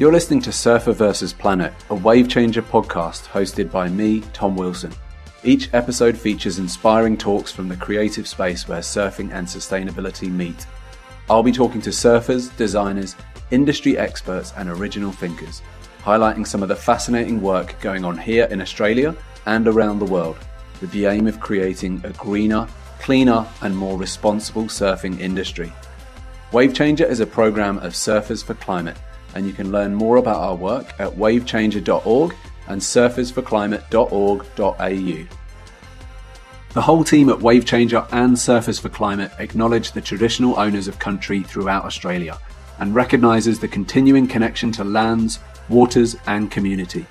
You're listening to Surfer vs. Planet, a Wave Changer podcast hosted by me, Tom Wilson. Each episode features inspiring talks from the creative space where surfing and sustainability meet. I'll be talking to surfers, designers, industry experts and original thinkers, highlighting some of the fascinating work going on here in Australia and around the world, with the aim of creating a greener, cleaner and more responsible surfing industry. Wave Changer is a program of Surfers for Climate, and you can learn more about our work at wavechanger.org and surfersforclimate.org.au. The whole team at Wave Changer and Surfers for Climate acknowledge the traditional owners of country throughout Australia and recognises the continuing connection to lands, waters and community.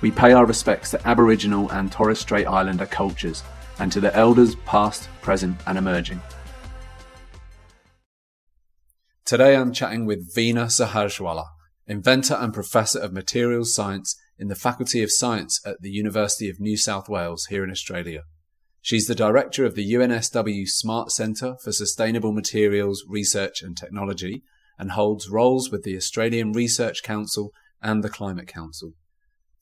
We pay our respects to Aboriginal and Torres Strait Islander cultures and to the elders past, present and emerging. Today I'm chatting with Veena Sahajwala, inventor and professor of materials science in the Faculty of Science at the University of New South Wales here in Australia. She's the director of the UNSW SMaRT Centre for Sustainable Materials Research and Technology and holds roles with the Australian Research Council and the Climate Council.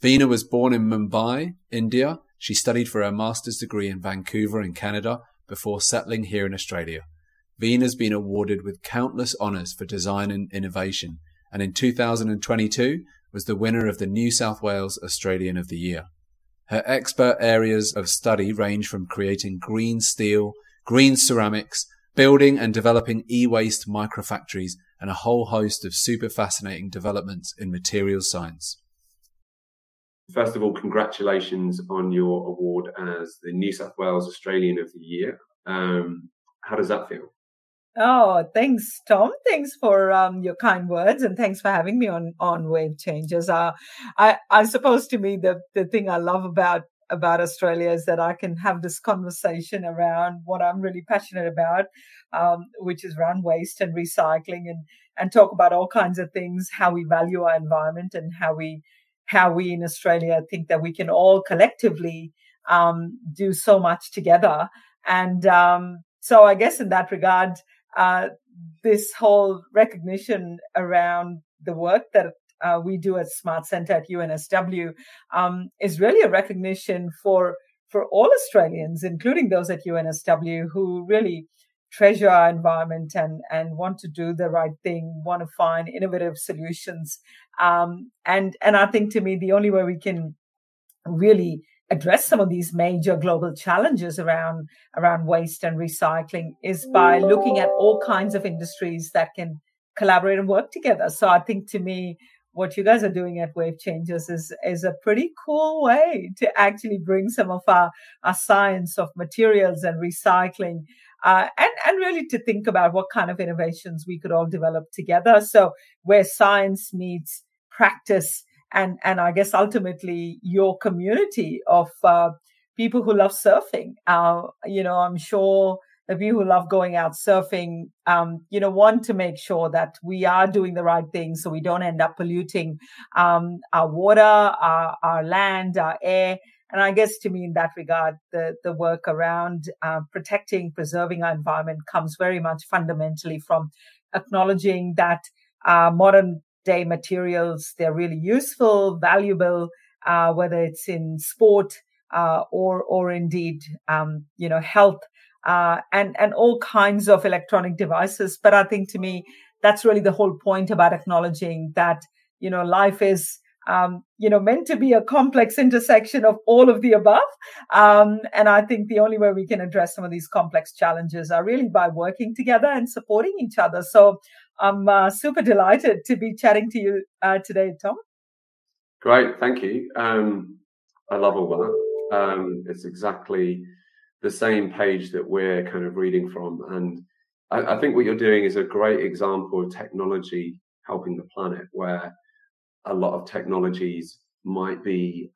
Veena was born in Mumbai, India. She studied for her master's degree in Vancouver in Canada before settling here in Australia. Veena's been awarded with countless honours for design and innovation, and in 2022 was the winner of the New South Wales Australian of the Year. Her expert areas of study range from creating green steel, green ceramics, building and developing e-waste microfactories, and a whole host of super fascinating developments in materials science. First of all, congratulations on your award as the New South Wales Australian of the Year. How does that feel? Oh, thanks, Tom. Thanks for your kind words and thanks for having me on Wave Changers. I suppose to me the thing I love about Australia is that I can have this conversation around what I'm really passionate about, which is around waste and recycling and talk about all kinds of things, how we value our environment and how we in Australia think that we can all collectively do so much together. And so I guess in that regard, this whole recognition around the work that we do at SMaRT Centre at UNSW is really a recognition for all Australians, including those at UNSW, who really treasure our environment and want to do the right thing, want to find innovative solutions. And I think to me, the only way we can really address some of these major global challenges around waste and recycling is by looking at all kinds of industries that can collaborate and work together. So I think to me, what you guys are doing at Wave Changers is a pretty cool way to actually bring some of our science of materials and recycling and really to think about what kind of innovations we could all develop together. So where science meets practice and I guess ultimately your community of people who love surfing. I'm sure of you who love going out surfing, want to make sure that we are doing the right thing so we don't end up polluting our water, our land, our air. And I guess to me in that regard, the work around protecting, preserving our environment comes very much fundamentally from acknowledging that modern day materials, they're really useful, valuable, whether it's in sport or indeed, health. And all kinds of electronic devices. But I think to me, that's really the whole point about acknowledging that, life is, meant to be a complex intersection of all of the above. And I think the only way we can address some of these complex challenges are really by working together and supporting each other. So I'm super delighted to be chatting to you today, Tom. Great. Thank you. I love all that. It's exactly the same page that we're kind of reading from. And I think what you're doing is a great example of technology helping the planet, where a lot of technologies might be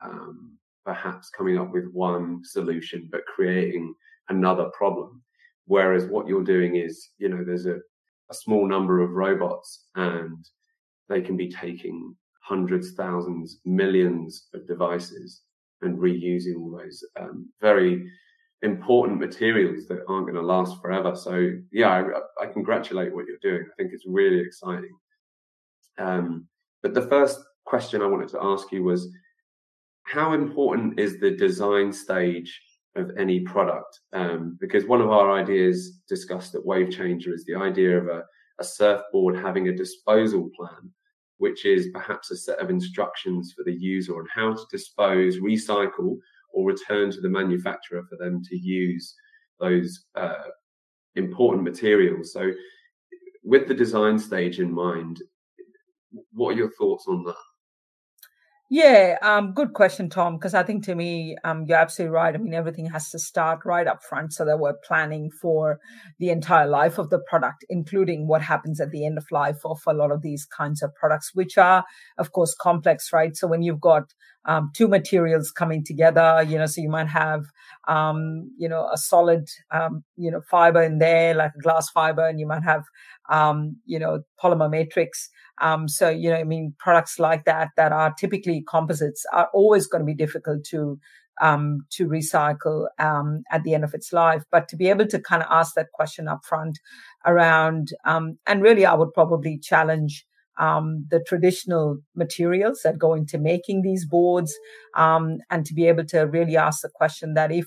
perhaps coming up with one solution, but creating another problem. Whereas what you're doing is, there's a small number of robots and they can be taking hundreds, thousands, millions of devices and reusing all those very important materials that aren't going to last forever. So yeah, I congratulate what you're doing. I think it's really exciting. But the first question I wanted to ask you was, how important is the design stage of any product? Because one of our ideas discussed at Wave Changer is the idea of a surfboard having a disposal plan, which is perhaps a set of instructions for the user on how to dispose, recycle, or return to the manufacturer for them to use those important materials. So with the design stage in mind, what are your thoughts on that? Yeah, good question, Tom, because I think to me, you're absolutely right. I mean, everything has to start right up front so that we're planning for the entire life of the product, including what happens at the end of life of a lot of these kinds of products, which are, of course, complex, right? So when you've got two materials coming together, you know, so you might have, you know, a solid, you know, fiber in there, like a glass fiber, and you might have, you know, polymer matrix. So, you know, I mean, products like that that are typically composites are always going to be difficult to recycle at the end of its life. But to be able to kind of ask that question up front around, and really I would probably challenge the traditional materials that go into making these boards, and to be able to really ask the question that if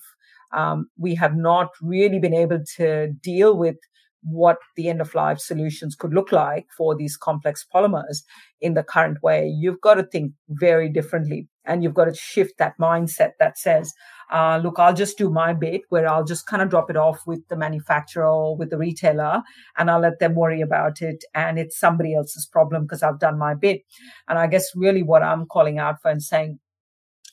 we have not really been able to deal with what the end-of-life solutions could look like for these complex polymers in the current way, you've got to think very differently. And you've got to shift that mindset that says, look, I'll just do my bit where I'll just kind of drop it off with the manufacturer or with the retailer, and I'll let them worry about it. And it's somebody else's problem because I've done my bit. And I guess really what I'm calling out for and saying,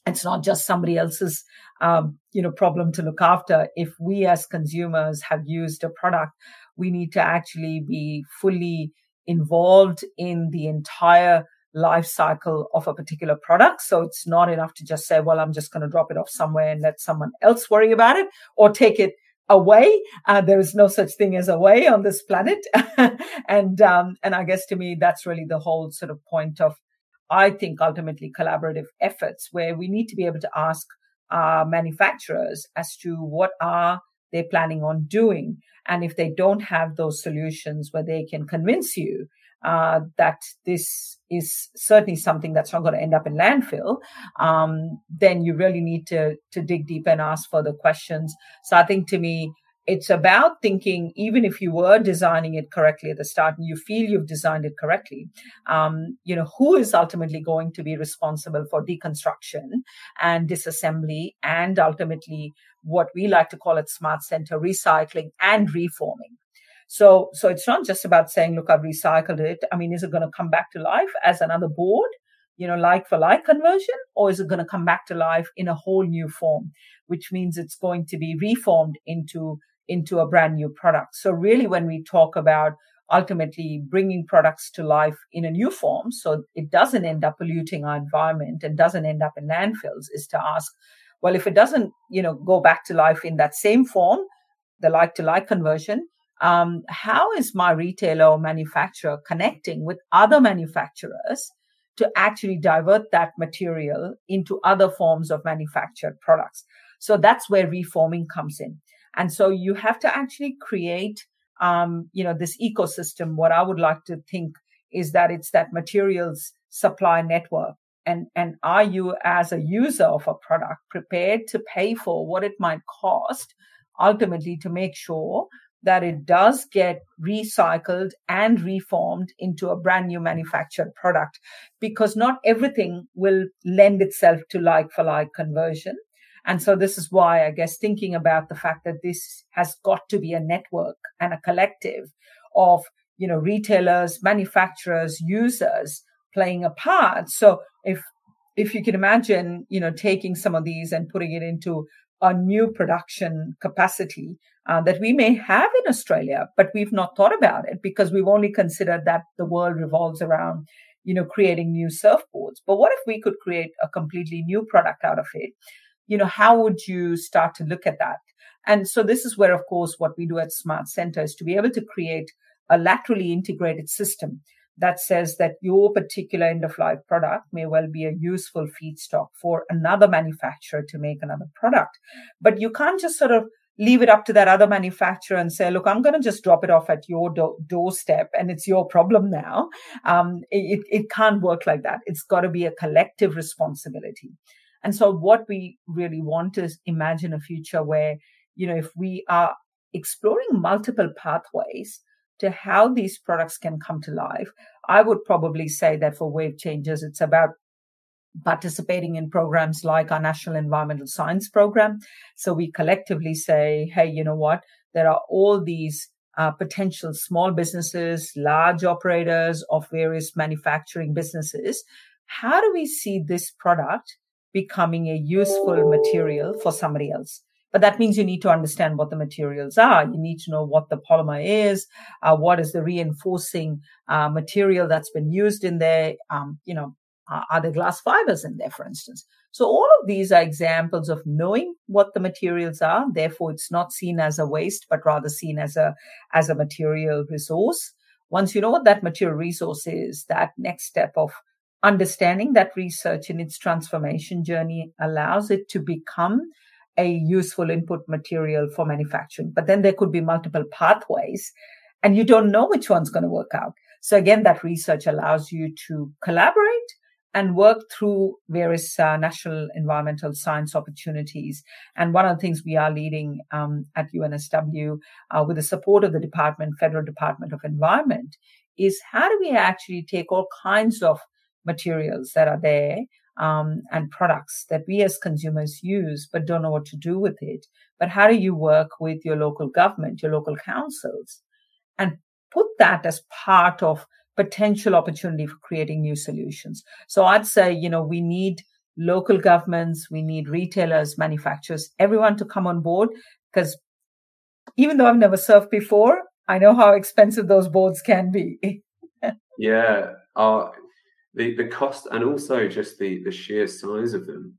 it's not just somebody else's, you know, problem to look after. If we as consumers have used a product, we need to actually be fully involved in the entire life cycle of a particular product. So it's not enough to just say, well, I'm just going to drop it off somewhere and let someone else worry about it, or take it away. There is no such thing as away on this planet. And I guess to me, that's really the whole sort of point of, I think, ultimately collaborative efforts, where we need to be able to ask our manufacturers as to what are they planning on doing. And if they don't have those solutions where they can convince you that this is certainly something that's not going to end up in landfill, then you really need to dig deep and ask further questions. So I think to me, it's about thinking, even if you were designing it correctly at the start and you feel you've designed it correctly, you know, who is ultimately going to be responsible for deconstruction and disassembly and ultimately what we like to call at SMaRT Centre, recycling and reforming. So it's not just about saying, look, I've recycled it. I mean, is it going to come back to life as another board? You know, like for like conversion, or is it going to come back to life in a whole new form, which means it's going to be reformed into a brand new product. So really, when we talk about ultimately bringing products to life in a new form, so it doesn't end up polluting our environment and doesn't end up in landfills, is to ask, well, if it doesn't, you know, go back to life in that same form, the like to like conversion, how is my retailer or manufacturer connecting with other manufacturers to actually divert that material into other forms of manufactured products? So that's where reforming comes in. And so you have to actually create, you know, this ecosystem. What I would like to think is that it's that materials supply network. And are you as a user of a product prepared to pay for what it might cost ultimately to make sure that it does get recycled and reformed into a brand new manufactured product? Because not everything will lend itself to like-for-like conversion. And so this is why, I guess, thinking about the fact that this has got to be a network and a collective of, you know, retailers, manufacturers, users playing a part. So if you can imagine, you know, taking some of these and putting it into a new production capacity that we may have in Australia, but we've not thought about it because we've only considered that the world revolves around, you know, creating new surfboards. But what if we could create a completely new product out of it? You know, how would you start to look at that? And so this is where, of course, what we do at SMaRT Centre is to be able to create a laterally integrated system that says that your particular end-of-life product may well be a useful feedstock for another manufacturer to make another product. But you can't just sort of leave it up to that other manufacturer and say, look, I'm going to just drop it off at your doorstep and it's your problem now. It can't work like that. It's got to be a collective responsibility. And so what we really want is imagine a future where, you know, if we are exploring multiple pathways to how these products can come to life, I would probably say that for Wave Changers, it's about participating in programs like our National Environmental Science Program. So we collectively say, hey, you know what, there are all these potential small businesses, large operators of various manufacturing businesses. How do we see this product becoming a useful material for somebody else? But that means you need to understand what the materials are. You need to know what the polymer is, what is the reinforcing material that's been used in there, are there glass fibers in there, for instance? So all of these are examples of knowing what the materials are. Therefore, it's not seen as a waste, but rather seen as a material resource. Once you know what that material resource is, that next step of understanding that research in its transformation journey allows it to become a useful input material for manufacturing. But then there could be multiple pathways and you don't know which one's going to work out. So again, that research allows you to collaborate and work through various national environmental science opportunities. And one of the things we are leading at UNSW with the support of the department, Federal Department of Environment, is how do we actually take all kinds of materials that are there and products that we as consumers use but don't know what to do with it. But how do you work with your local government, your local councils, and put that as part of potential opportunity for creating new solutions? So I'd say, you know, we need local governments, we need retailers, manufacturers, everyone to come on board, because even though I've never surfed before, I know how expensive those boards can be. Yeah. The cost and also just the sheer size of them.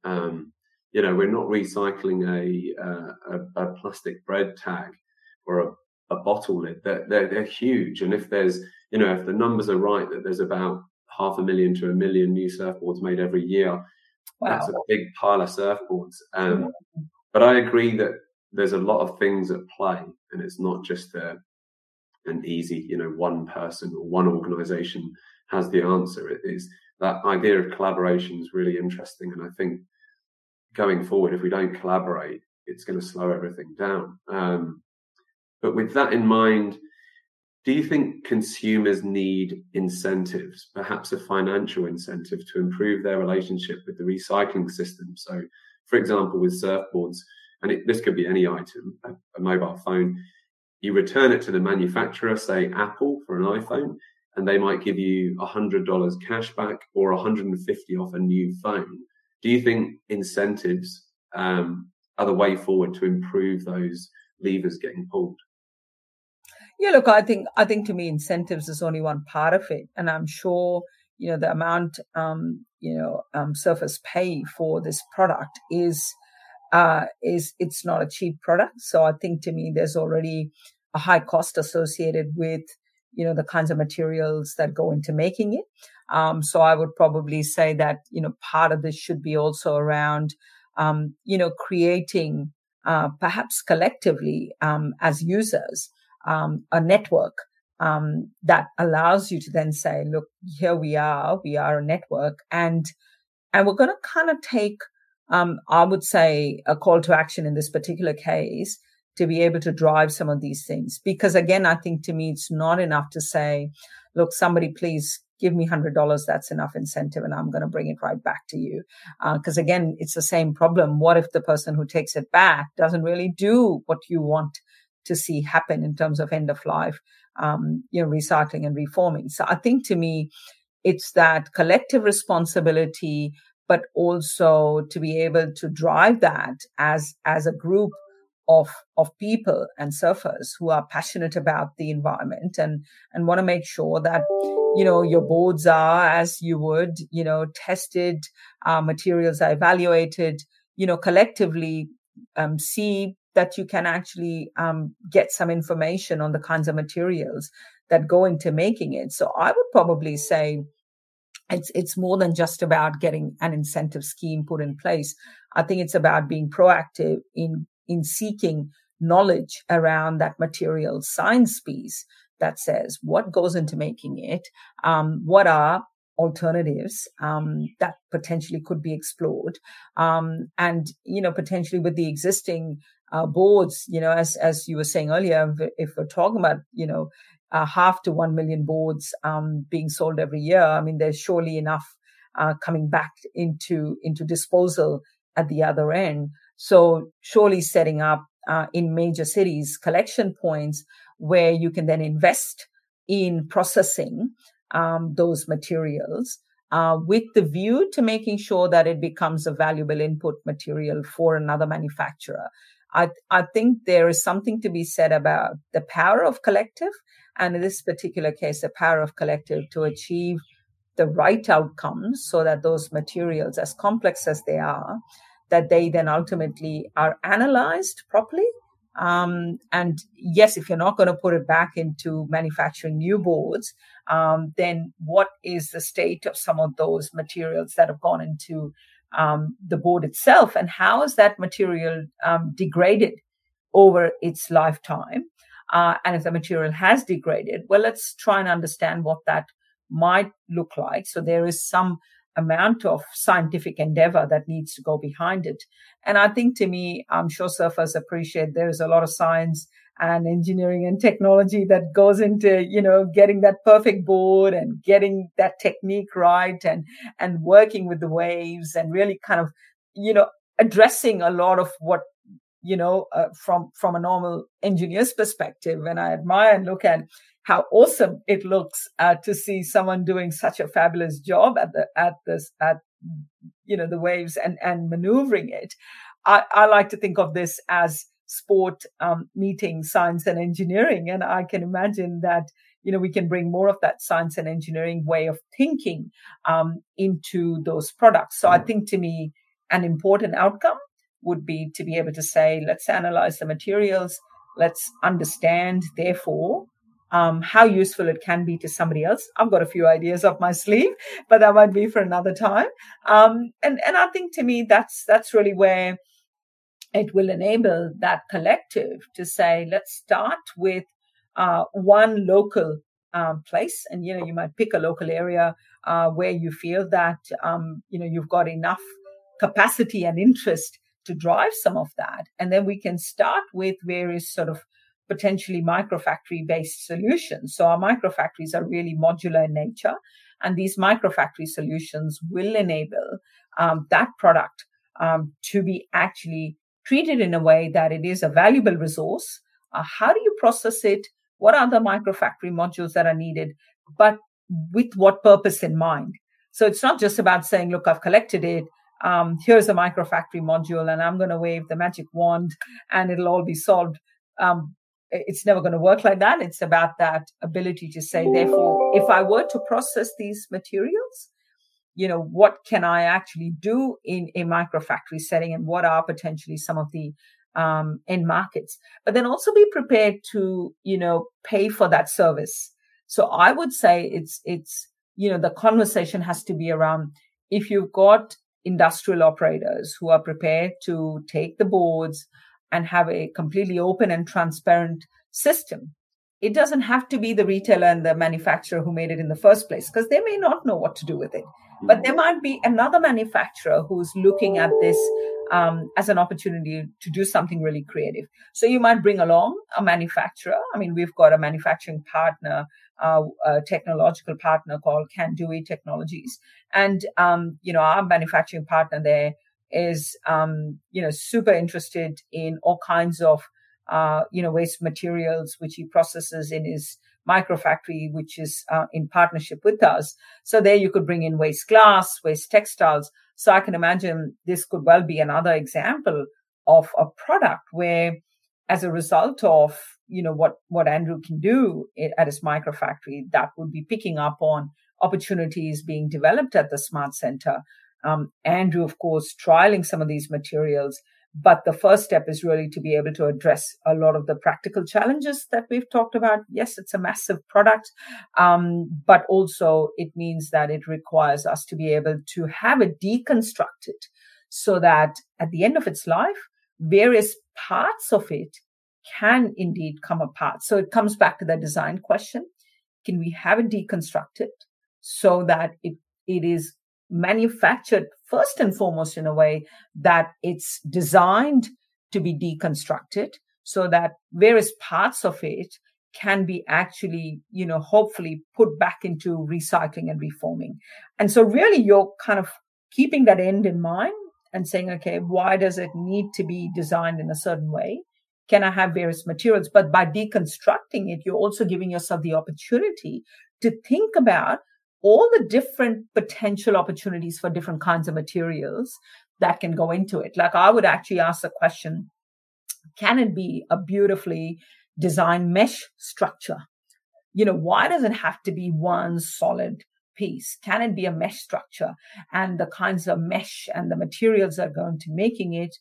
You know, we're not recycling a plastic bread tag or a bottle lid. They're huge. And if there's, you know, if the numbers are right, that there's about 500,000 to 1 million new surfboards made every year. Wow. That's a big pile of surfboards. But I agree that there's a lot of things at play and it's not just an easy, you know, one person or one organization has the answer. It is that idea of collaboration is really interesting, and I think going forward, if we don't collaborate, it's going to slow everything down. But with that in mind, do you think consumers need incentives, perhaps a financial incentive, to improve their relationship with the recycling system? So, for example, with surfboards, and this could be any item, a mobile phone, you return it to the manufacturer, say Apple for an iPhone, and they might give you $100 cash back or $150 off a new phone. Do you think incentives are the way forward to improve those levers getting pulled? Yeah, look, I think to me incentives is only one part of it. And I'm sure, you know, the amount, surfers pay for this product is it's not a cheap product. So I think to me there's already a high cost associated with, you know, the kinds of materials that go into making it. So I would probably say that, you know, part of this should be also around, creating perhaps collectively as users a network that allows you to then say, look, here we are a network, and we're going to kind of take, I would say, a call to action in this particular case, to be able to drive some of these things. Because again, I think to me, it's not enough to say, look, somebody please give me $100. That's enough incentive and I'm going to bring it right back to you. Because again, it's the same problem. What if the person who takes it back doesn't really do what you want to see happen in terms of end of life, recycling and reforming? So I think to me, it's that collective responsibility, but also to be able to drive that as a group of people and surfers who are passionate about the environment and want to make sure that, you know, your boards are, as you would, you know, tested, materials are evaluated, you know, collectively see that you can actually get some information on the kinds of materials that go into making it. So I would probably say it's more than just about getting an incentive scheme put in place. I think it's about being proactive in seeking knowledge around that material science piece that says what goes into making it, what are alternatives that potentially could be explored. And, you know, potentially with the existing boards, you know, as you were saying earlier, if we're talking about, you know, half to 1 million boards being sold every year, I mean, there's surely enough coming back into disposal at the other end. So surely setting up in major cities collection points where you can then invest in processing those materials with the view to making sure that it becomes a valuable input material for another manufacturer. I think there is something to be said about the power of collective, and in this particular case, the power of collective to achieve the right outcomes so that those materials, as complex as they are, that they then ultimately are analyzed properly. And yes, if you're not going to put it back into manufacturing new boards, then what is the state of some of those materials that have gone into the board itself, and how is that material degraded over its lifetime? And if the material has degraded, well, let's try and understand what that might look like. So there is some amount of scientific endeavor that needs to go behind it. And I think, to me, I'm sure surfers appreciate there is a lot of science and engineering and technology that goes into, you know, getting that perfect board and getting that technique right and working with the waves and really kind of, you know, addressing a lot of what, you know, from a normal engineer's perspective. And I admire and look at how awesome it looks to see someone doing such a fabulous job at you know, the waves and maneuvering it. I like to think of this as sport meeting science and engineering, and I can imagine that, you know, we can bring more of that science and engineering way of thinking into those products. So I think, to me, an important outcome would be to be able to say, let's analyze the materials, let's understand, therefore, how useful it can be to somebody else. I've got a few ideas up my sleeve, but that might be for another time. And I think, to me, that's really where it will enable that collective to say, let's start with one local place. And, you know, you might pick a local area where you feel that, you know, you've got enough capacity and interest to drive some of that. And then we can start with various sort of potentially microfactory-based solutions. So our microfactories are really modular in nature, and these microfactory solutions will enable that product to be actually treated in a way that it is a valuable resource. How do you process it? What are the microfactory modules that are needed, but with what purpose in mind? So it's not just about saying, look, I've collected it, here's a microfactory module, and I'm going to wave the magic wand and it'll all be solved. It's never going to work like that. It's about that ability to say, therefore, if I were to process these materials, you know, what can I actually do in a microfactory setting, and what are potentially some of the end markets? But then also be prepared to, you know, pay for that service. So I would say it's you know, the conversation has to be around, if you've got industrial operators who are prepared to take the boards and have a completely open and transparent system, it doesn't have to be the retailer and the manufacturer who made it in the first place, because they may not know what to do with it. But there might be another manufacturer who's looking at this as an opportunity to do something really creative. So you might bring along a manufacturer. I mean, we've got a manufacturing partner, a technological partner called Kandui Technologies. And, you know, our manufacturing partner there is, you know, super interested in all kinds of, you know, waste materials, which he processes in his microfactory, which is in partnership with us. So there you could bring in waste glass, waste textiles. So I can imagine this could well be another example of a product where, as a result of, you know, what Andrew can do at his microfactory, that would be picking up on opportunities being developed at the SMaRT Centre. Andrew, of course, trialing some of these materials. But the first step is really to be able to address a lot of the practical challenges that we've talked about. Yes, it's a massive product, but also it means that it requires us to be able to have it deconstructed so that at the end of its life, various parts of it can indeed come apart. So it comes back to the design question. Can we have it deconstructed so that it is manufactured first and foremost in a way that it's designed to be deconstructed so that various parts of it can be actually, you know, hopefully put back into recycling and reforming. And so really you're kind of keeping that end in mind and saying, okay, why does it need to be designed in a certain way? Can I have various materials? But by deconstructing it, you're also giving yourself the opportunity to think about all the different potential opportunities for different kinds of materials that can go into it. Like I would actually ask the question, can it be a beautifully designed mesh structure? You know, why does it have to be one solid piece? Can it be a mesh structure? And the kinds of mesh and the materials that go into making it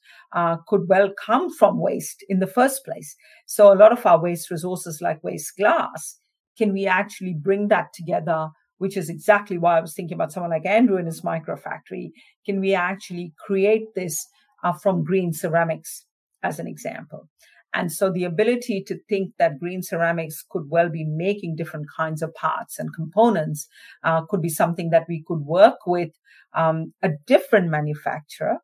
could well come from waste in the first place. So a lot of our waste resources like waste glass, can we actually bring that together, which is exactly why I was thinking about someone like Andrew in his microfactory. Can we actually create this from green ceramics as an example? And so the ability to think that green ceramics could well be making different kinds of parts and components could be something that we could work with a different manufacturer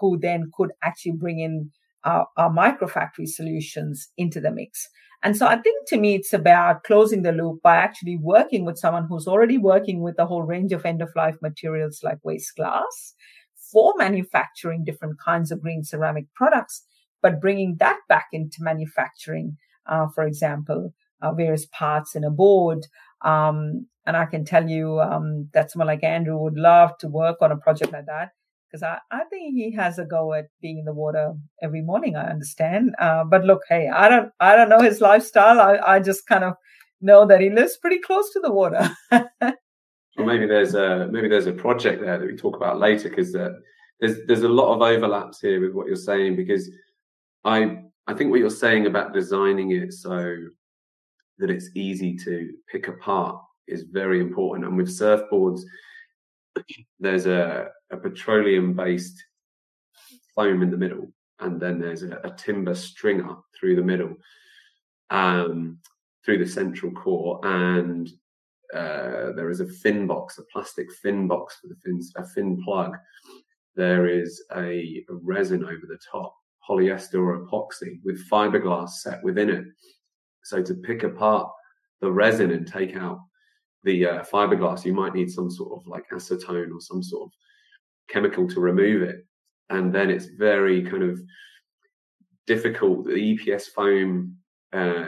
who then could actually bring in our microfactory solutions into the mix. And so I think to me, it's about closing the loop by actually working with someone who's already working with a whole range of end-of-life materials like waste glass for manufacturing different kinds of green ceramic products, but bringing that back into manufacturing, for example, various parts in a board. And I can tell you that someone like Andrew would love to work on a project like that, because I think he has a go at being in the water every morning, I understand. But look, hey, I don't know his lifestyle. I just kind of know that he lives pretty close to the water. Well, maybe there's a project there that we talk about later, because there's a lot of overlaps here with what you're saying, because I think what you're saying about designing it so that it's easy to pick apart is very important. And with surfboards, there's a petroleum-based foam in the middle, and then there's a timber stringer through the middle, through the central core, and there is a fin box, a plastic fin box for the fins, a fin plug. There is a resin over the top, polyester or epoxy with fiberglass set within it. So to pick apart the resin and take out the fiberglass, you might need some sort of like acetone or some sort of chemical to remove it. And then it's very kind of difficult. The EPS foam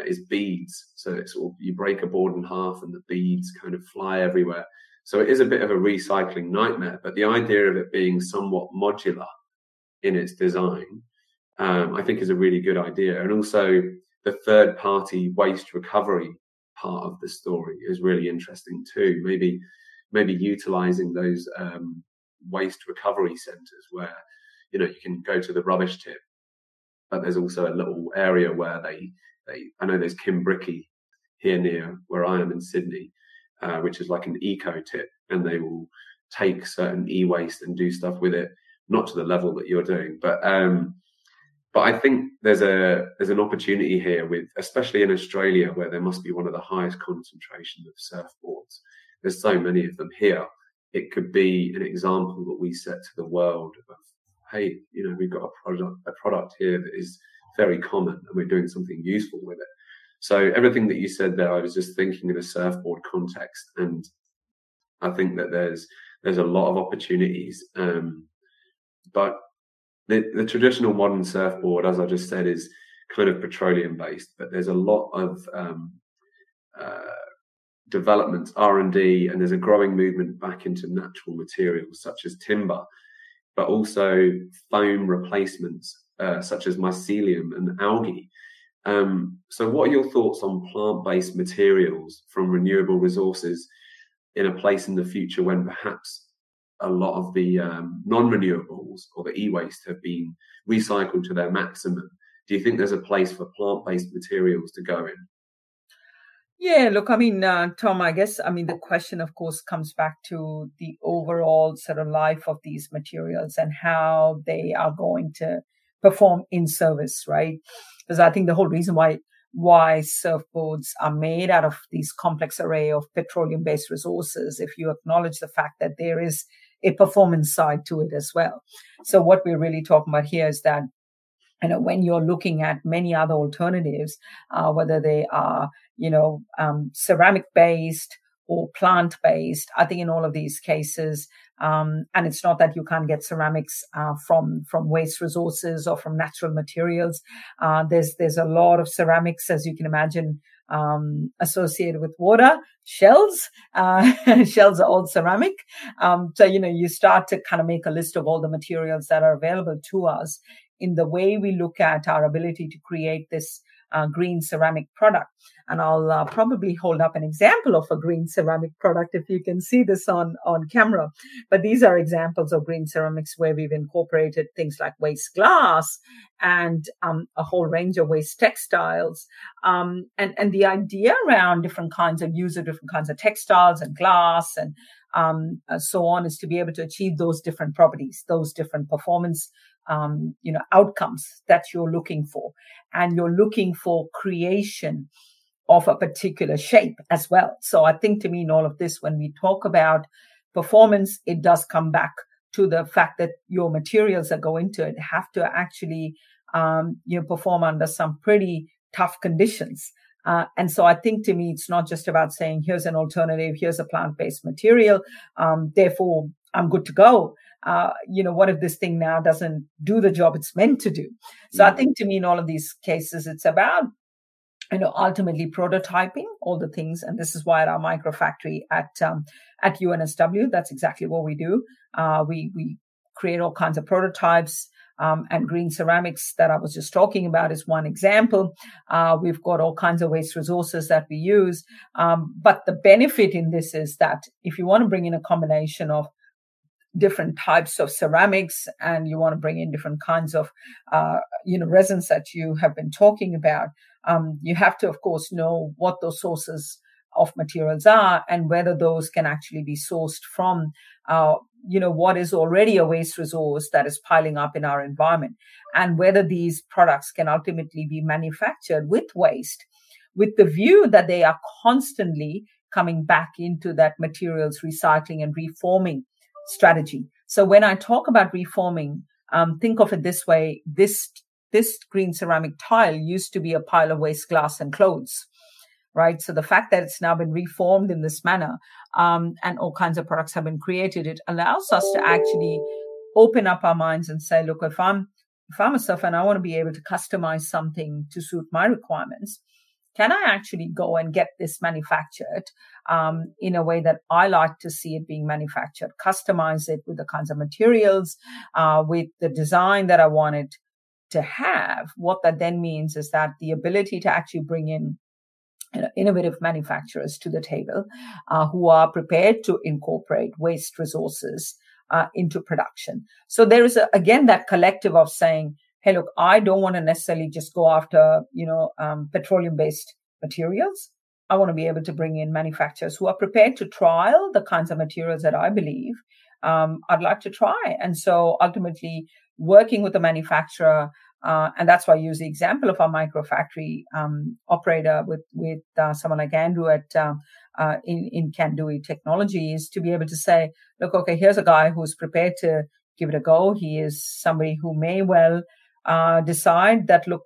is beads. So it's all, you break a board in half and the beads kind of fly everywhere. So it is a bit of a recycling nightmare, but the idea of it being somewhat modular in its design, I think is a really good idea. And also the third party waste recovery part of the story is really interesting too. Maybe utilizing those waste recovery centers where, you know, you can go to the rubbish tip, but there's also a little area where they I know there's Kimbriki here near where I am in Sydney, which is like an eco tip, and they will take certain e-waste and do stuff with it, not to the level that you're doing, but I think there's an opportunity here, with especially in Australia, where there must be one of the highest concentrations of surfboards. There's so many of them here. It could be an example that we set to the world of, hey, you know, we've got a product here that is very common and we're doing something useful with it. So everything that you said there, I was just thinking in a surfboard context, and I think that there's a lot of opportunities, but the traditional modern surfboard, as I just said, is kind of petroleum-based, but there's a lot of developments, R&D, and there's a growing movement back into natural materials such as timber, but also foam replacements such as mycelium and algae. So what are your thoughts on plant-based materials from renewable resources in a place in the future when perhaps a lot of the non-renewables or the e-waste have been recycled to their maximum? Do you think there's a place for plant-based materials to go in? Yeah, look, I mean, Tom, I guess, I mean, the question, of course, comes back to the overall sort of life of these materials and how they are going to perform in service, right? Because I think the whole reason why surfboards are made out of these complex array of petroleum-based resources, if you acknowledge the fact that there is a performance side to it as well. So what we're really talking about here is that, you know, when you're looking at many other alternatives, whether they are, ceramic-based or plant-based, I think in all of these cases, and it's not that you can't get ceramics from waste resources or from natural materials. There's a lot of ceramics, as you can imagine, associated with water. Shells are all ceramic. So, you start to kind of make a list of all the materials that are available to us in the way we look at our ability to create this green ceramic product. And I'll probably hold up an example of a green ceramic product if you can see this on camera. But these are examples of green ceramics where we've incorporated things like waste glass and a whole range of waste textiles. And the idea around different kinds of use of different kinds of textiles and glass and so on is to be able to achieve those different properties, those different performance outcomes that you're looking for. And you're looking for creation of a particular shape as well. So I think, to me, in all of this, when we talk about performance, it does come back to the fact that your materials that go into it have to actually perform under some pretty tough conditions. And so I think, to me, it's not just about saying, here's an alternative, here's a plant-based material, therefore I'm good to go. What if this thing now doesn't do the job it's meant to do? So I think, to me, in all of these cases, it's about, ultimately prototyping all the things. And this is why at our microfactory at UNSW, that's exactly what we do. We create all kinds of prototypes. And green ceramics that I was just talking about is one example. We've got all kinds of waste resources that we use. But the benefit in this is that if you want to bring in a combination of different types of ceramics and you want to bring in different kinds of, resins that you have been talking about, you have to, of course, know what those sources of materials are and whether those can actually be sourced from, what is already a waste resource that is piling up in our environment, and whether these products can ultimately be manufactured with waste, with the view that they are constantly coming back into that materials recycling and reforming strategy. So when I talk about reforming, think of it this way. This green ceramic tile used to be a pile of waste glass and clothes, right? So the fact that it's now been reformed in this manner, and all kinds of products have been created, it allows us to actually open up our minds and say, look, if I'm a surfer and I want to be able to customize something to suit my requirements, can I actually go and get this manufactured in a way that I like to see it being manufactured, customize it with the kinds of materials, with the design that I want it to have? What that then means is that the ability to actually bring in innovative manufacturers to the table who are prepared to incorporate waste resources into production. So there is, again, that collective of saying, hey, look, I don't want to necessarily just go after, petroleum-based materials. I want to be able to bring in manufacturers who are prepared to trial the kinds of materials that I believe I'd like to try. And so ultimately working with the manufacturer, and that's why I use the example of our microfactory operator with someone like Andrew in Kandui Technologies, to be able to say, look, okay, here's a guy who's prepared to give it a go. He is somebody who may well decide that, look,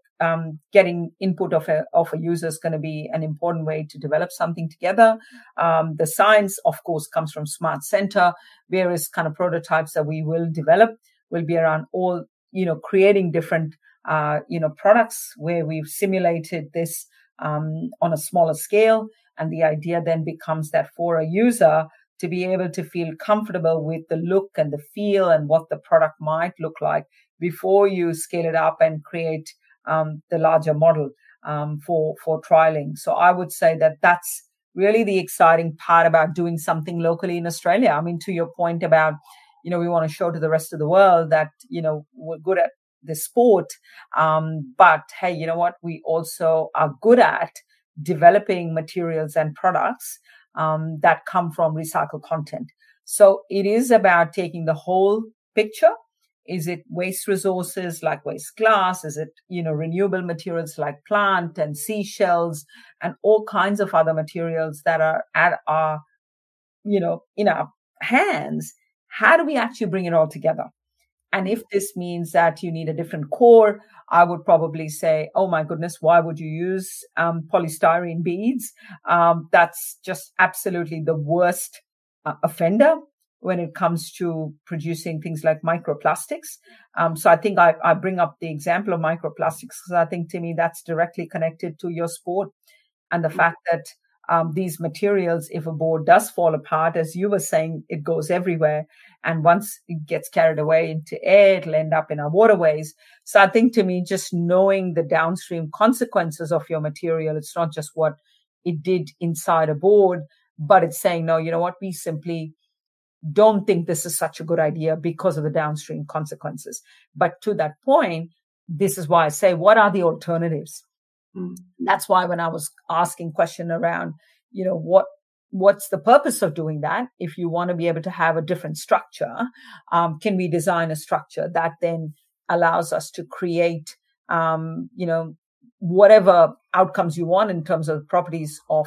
getting input of a user is going to be an important way to develop something together. The science, of course, comes from Smart Center. Various kind of prototypes that we will develop will be around all, creating different, products where we've simulated this on a smaller scale. And the idea then becomes that for a user to be able to feel comfortable with the look and the feel and what the product might look like before you scale it up and create the larger model for trialing. So I would say that that's really the exciting part about doing something locally in Australia. I mean, to your point about, we want to show to the rest of the world that, we're good at this sport. But hey, you know what? We also are good at developing materials and products that come from recycled content. So it is about taking the whole picture Is it waste resources like waste glass? Is it, renewable materials like plant and seashells and all kinds of other materials that are at our, in our hands? How do we actually bring it all together? And if this means that you need a different core, I would probably say, oh my goodness, why would you use polystyrene beads? That's just absolutely the worst offender when it comes to producing things like microplastics. So I think I bring up the example of microplastics because I think, Timmy, that's directly connected to your sport and the fact that these materials, if a board does fall apart, as you were saying, it goes everywhere. And once it gets carried away into air, it'll end up in our waterways. So I think, to me, just knowing the downstream consequences of your material, it's not just what it did inside a board, but it's saying, no, you know what, we simply don't think this is such a good idea because of the downstream consequences. But to that point, this is why I say, what are the alternatives? Mm. That's why when I was asking question around, what's the purpose of doing that? If you want to be able to have a different structure, can we design a structure that then allows us to create, whatever outcomes you want in terms of properties of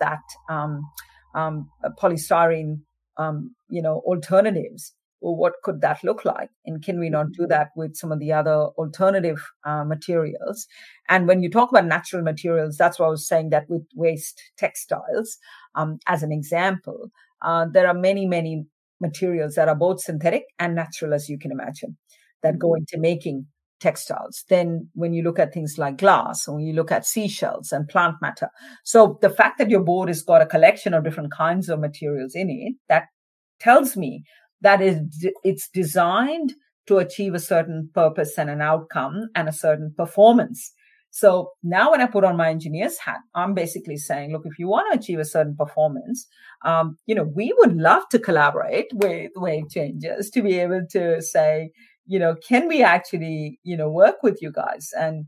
that polystyrene alternatives, or what could that look like? And can we not do that with some of the other alternative materials? And when you talk about natural materials, that's why I was saying that with waste textiles, as an example, there are many, many materials that are both synthetic and natural, as you can imagine, that go into making textiles. Then when you look at things like glass, or when you look at seashells and plant matter. So the fact that your board has got a collection of different kinds of materials in it, that tells me that it's designed to achieve a certain purpose and an outcome and a certain performance. So now when I put on my engineer's hat, I'm basically saying, look, if you want to achieve a certain performance, we would love to collaborate with Wave Changers to be able to say, can we actually, work with you guys and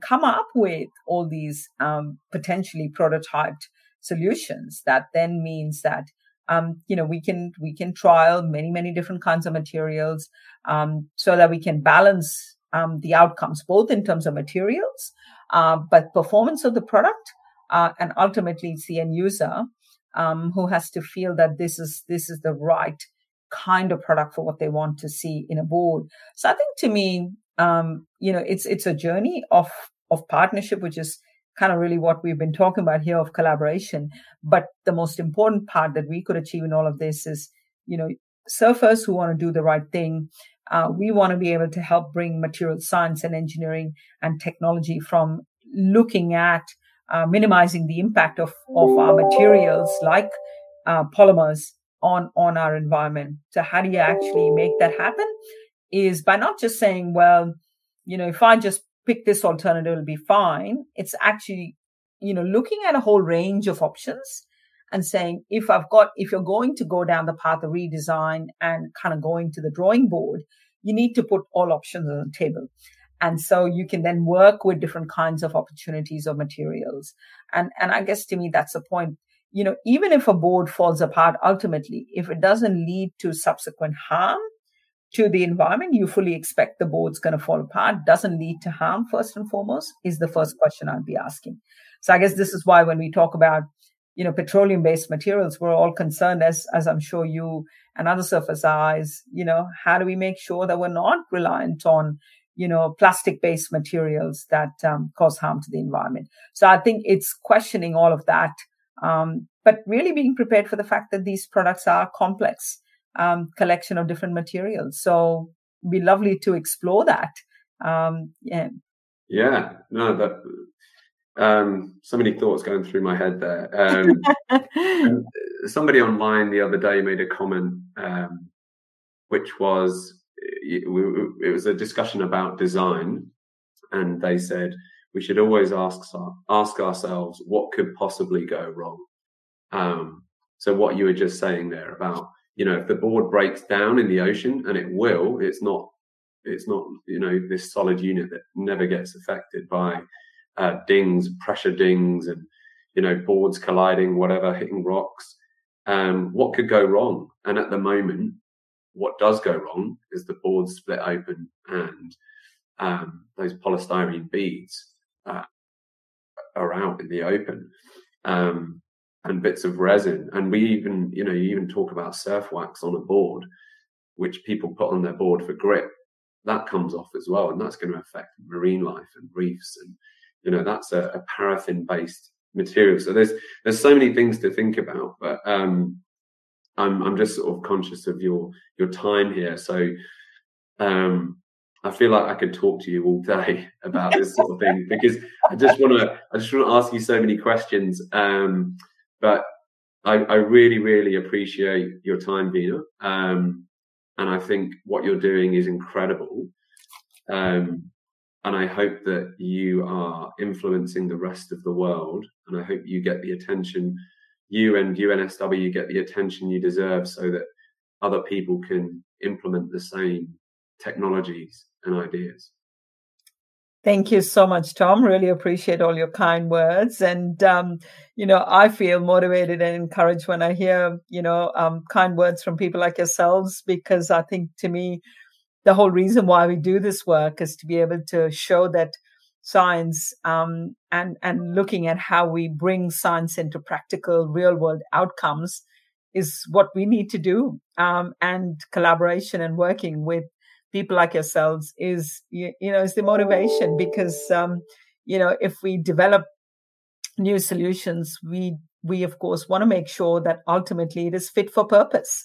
come up with all these potentially prototyped solutions that then means that, we can trial many, many different kinds of materials so that we can balance the outcomes, both in terms of materials, but performance of the product, and ultimately it's the end user who has to feel that this is the right kind of product for what they want to see in a board. So I think, to me, it's a journey of partnership, which is kind of really what we've been talking about here, of collaboration. But the most important part that we could achieve in all of this is, surfers who want to do the right thing. We want to be able to help bring material science and engineering and technology from looking at minimizing the impact of our materials like polymers on our environment. So how do you actually make that happen is by not just saying, well, if I just pick this alternative, it'll be fine. It's actually, looking at a whole range of options and saying, if you're going to go down the path of redesign and kind of going to the drawing board, you need to put all options on the table. And so you can then work with different kinds of opportunities or materials. And I guess, to me, that's the point. Even if a board falls apart, ultimately, if it doesn't lead to subsequent harm to the environment, you fully expect the board's going to fall apart. Doesn't lead to harm, first and foremost, is the first question I'd be asking. So I guess this is why when we talk about, petroleum-based materials, we're all concerned, as I'm sure you and other surfers are, is, how do we make sure that we're not reliant on, plastic-based materials that cause harm to the environment? So I think it's questioning all of that, but really being prepared for the fact that these products are complex. Collection of different materials. So it'd be lovely to explore that. So many thoughts going through my head there. Somebody online the other day made a comment, which was, it was a discussion about design, and they said we should always ask ourselves what could possibly go wrong. So what you were just saying there about, if the board breaks down in the ocean, and it will, it's not, this solid unit that never gets affected by dings, pressure dings, and, boards colliding, whatever, hitting rocks. What could go wrong? And at the moment, what does go wrong is the boards split open and those polystyrene beads are out in the open, and bits of resin. And we even, you even talk about surf wax on a board, which people put on their board for grip. That comes off as well, and that's going to affect marine life and reefs. And, that's a paraffin-based material. So there's so many things to think about, but I'm just sort of conscious of your time here. So I feel like I could talk to you all day about this sort of thing, because I just want to ask you so many questions. But I really, really appreciate your time, Veena. And I think what you're doing is incredible. And I hope that you are influencing the rest of the world. And I hope you get the attention, you and UNSW get the attention you deserve, so that other people can implement the same technologies and ideas. Thank you so much, Tom. Really appreciate all your kind words. And, I feel motivated and encouraged when I hear, kind words from people like yourselves, because I think, to me, the whole reason why we do this work is to be able to show that science and looking at how we bring science into practical real world outcomes is what we need to do. And collaboration and working with people like yourselves is, is the motivation, because, if we develop new solutions, we of course want to make sure that ultimately it is fit for purpose.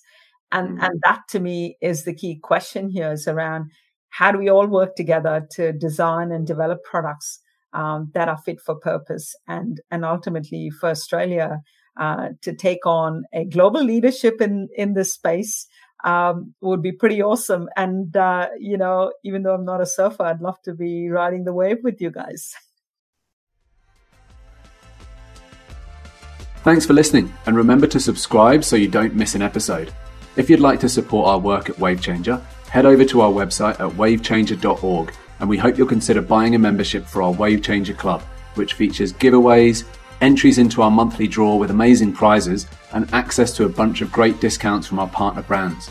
And that, to me, is the key question here, is around how do we all work together to design and develop products that are fit for purpose, and ultimately for Australia to take on a global leadership in this space. Would be pretty awesome. And, even though I'm not a surfer, I'd love to be riding the wave with you guys. Thanks for listening, and remember to subscribe so you don't miss an episode. If you'd like to support our work at Wave Changer, head over to our website at wavechanger.org, and we hope you'll consider buying a membership for our Wave Changer Club, which features giveaways, entries into our monthly draw with amazing prizes, and access to a bunch of great discounts from our partner brands.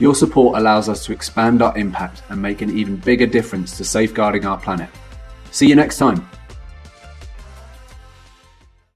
Your support allows us to expand our impact and make an even bigger difference to safeguarding our planet. See you next time.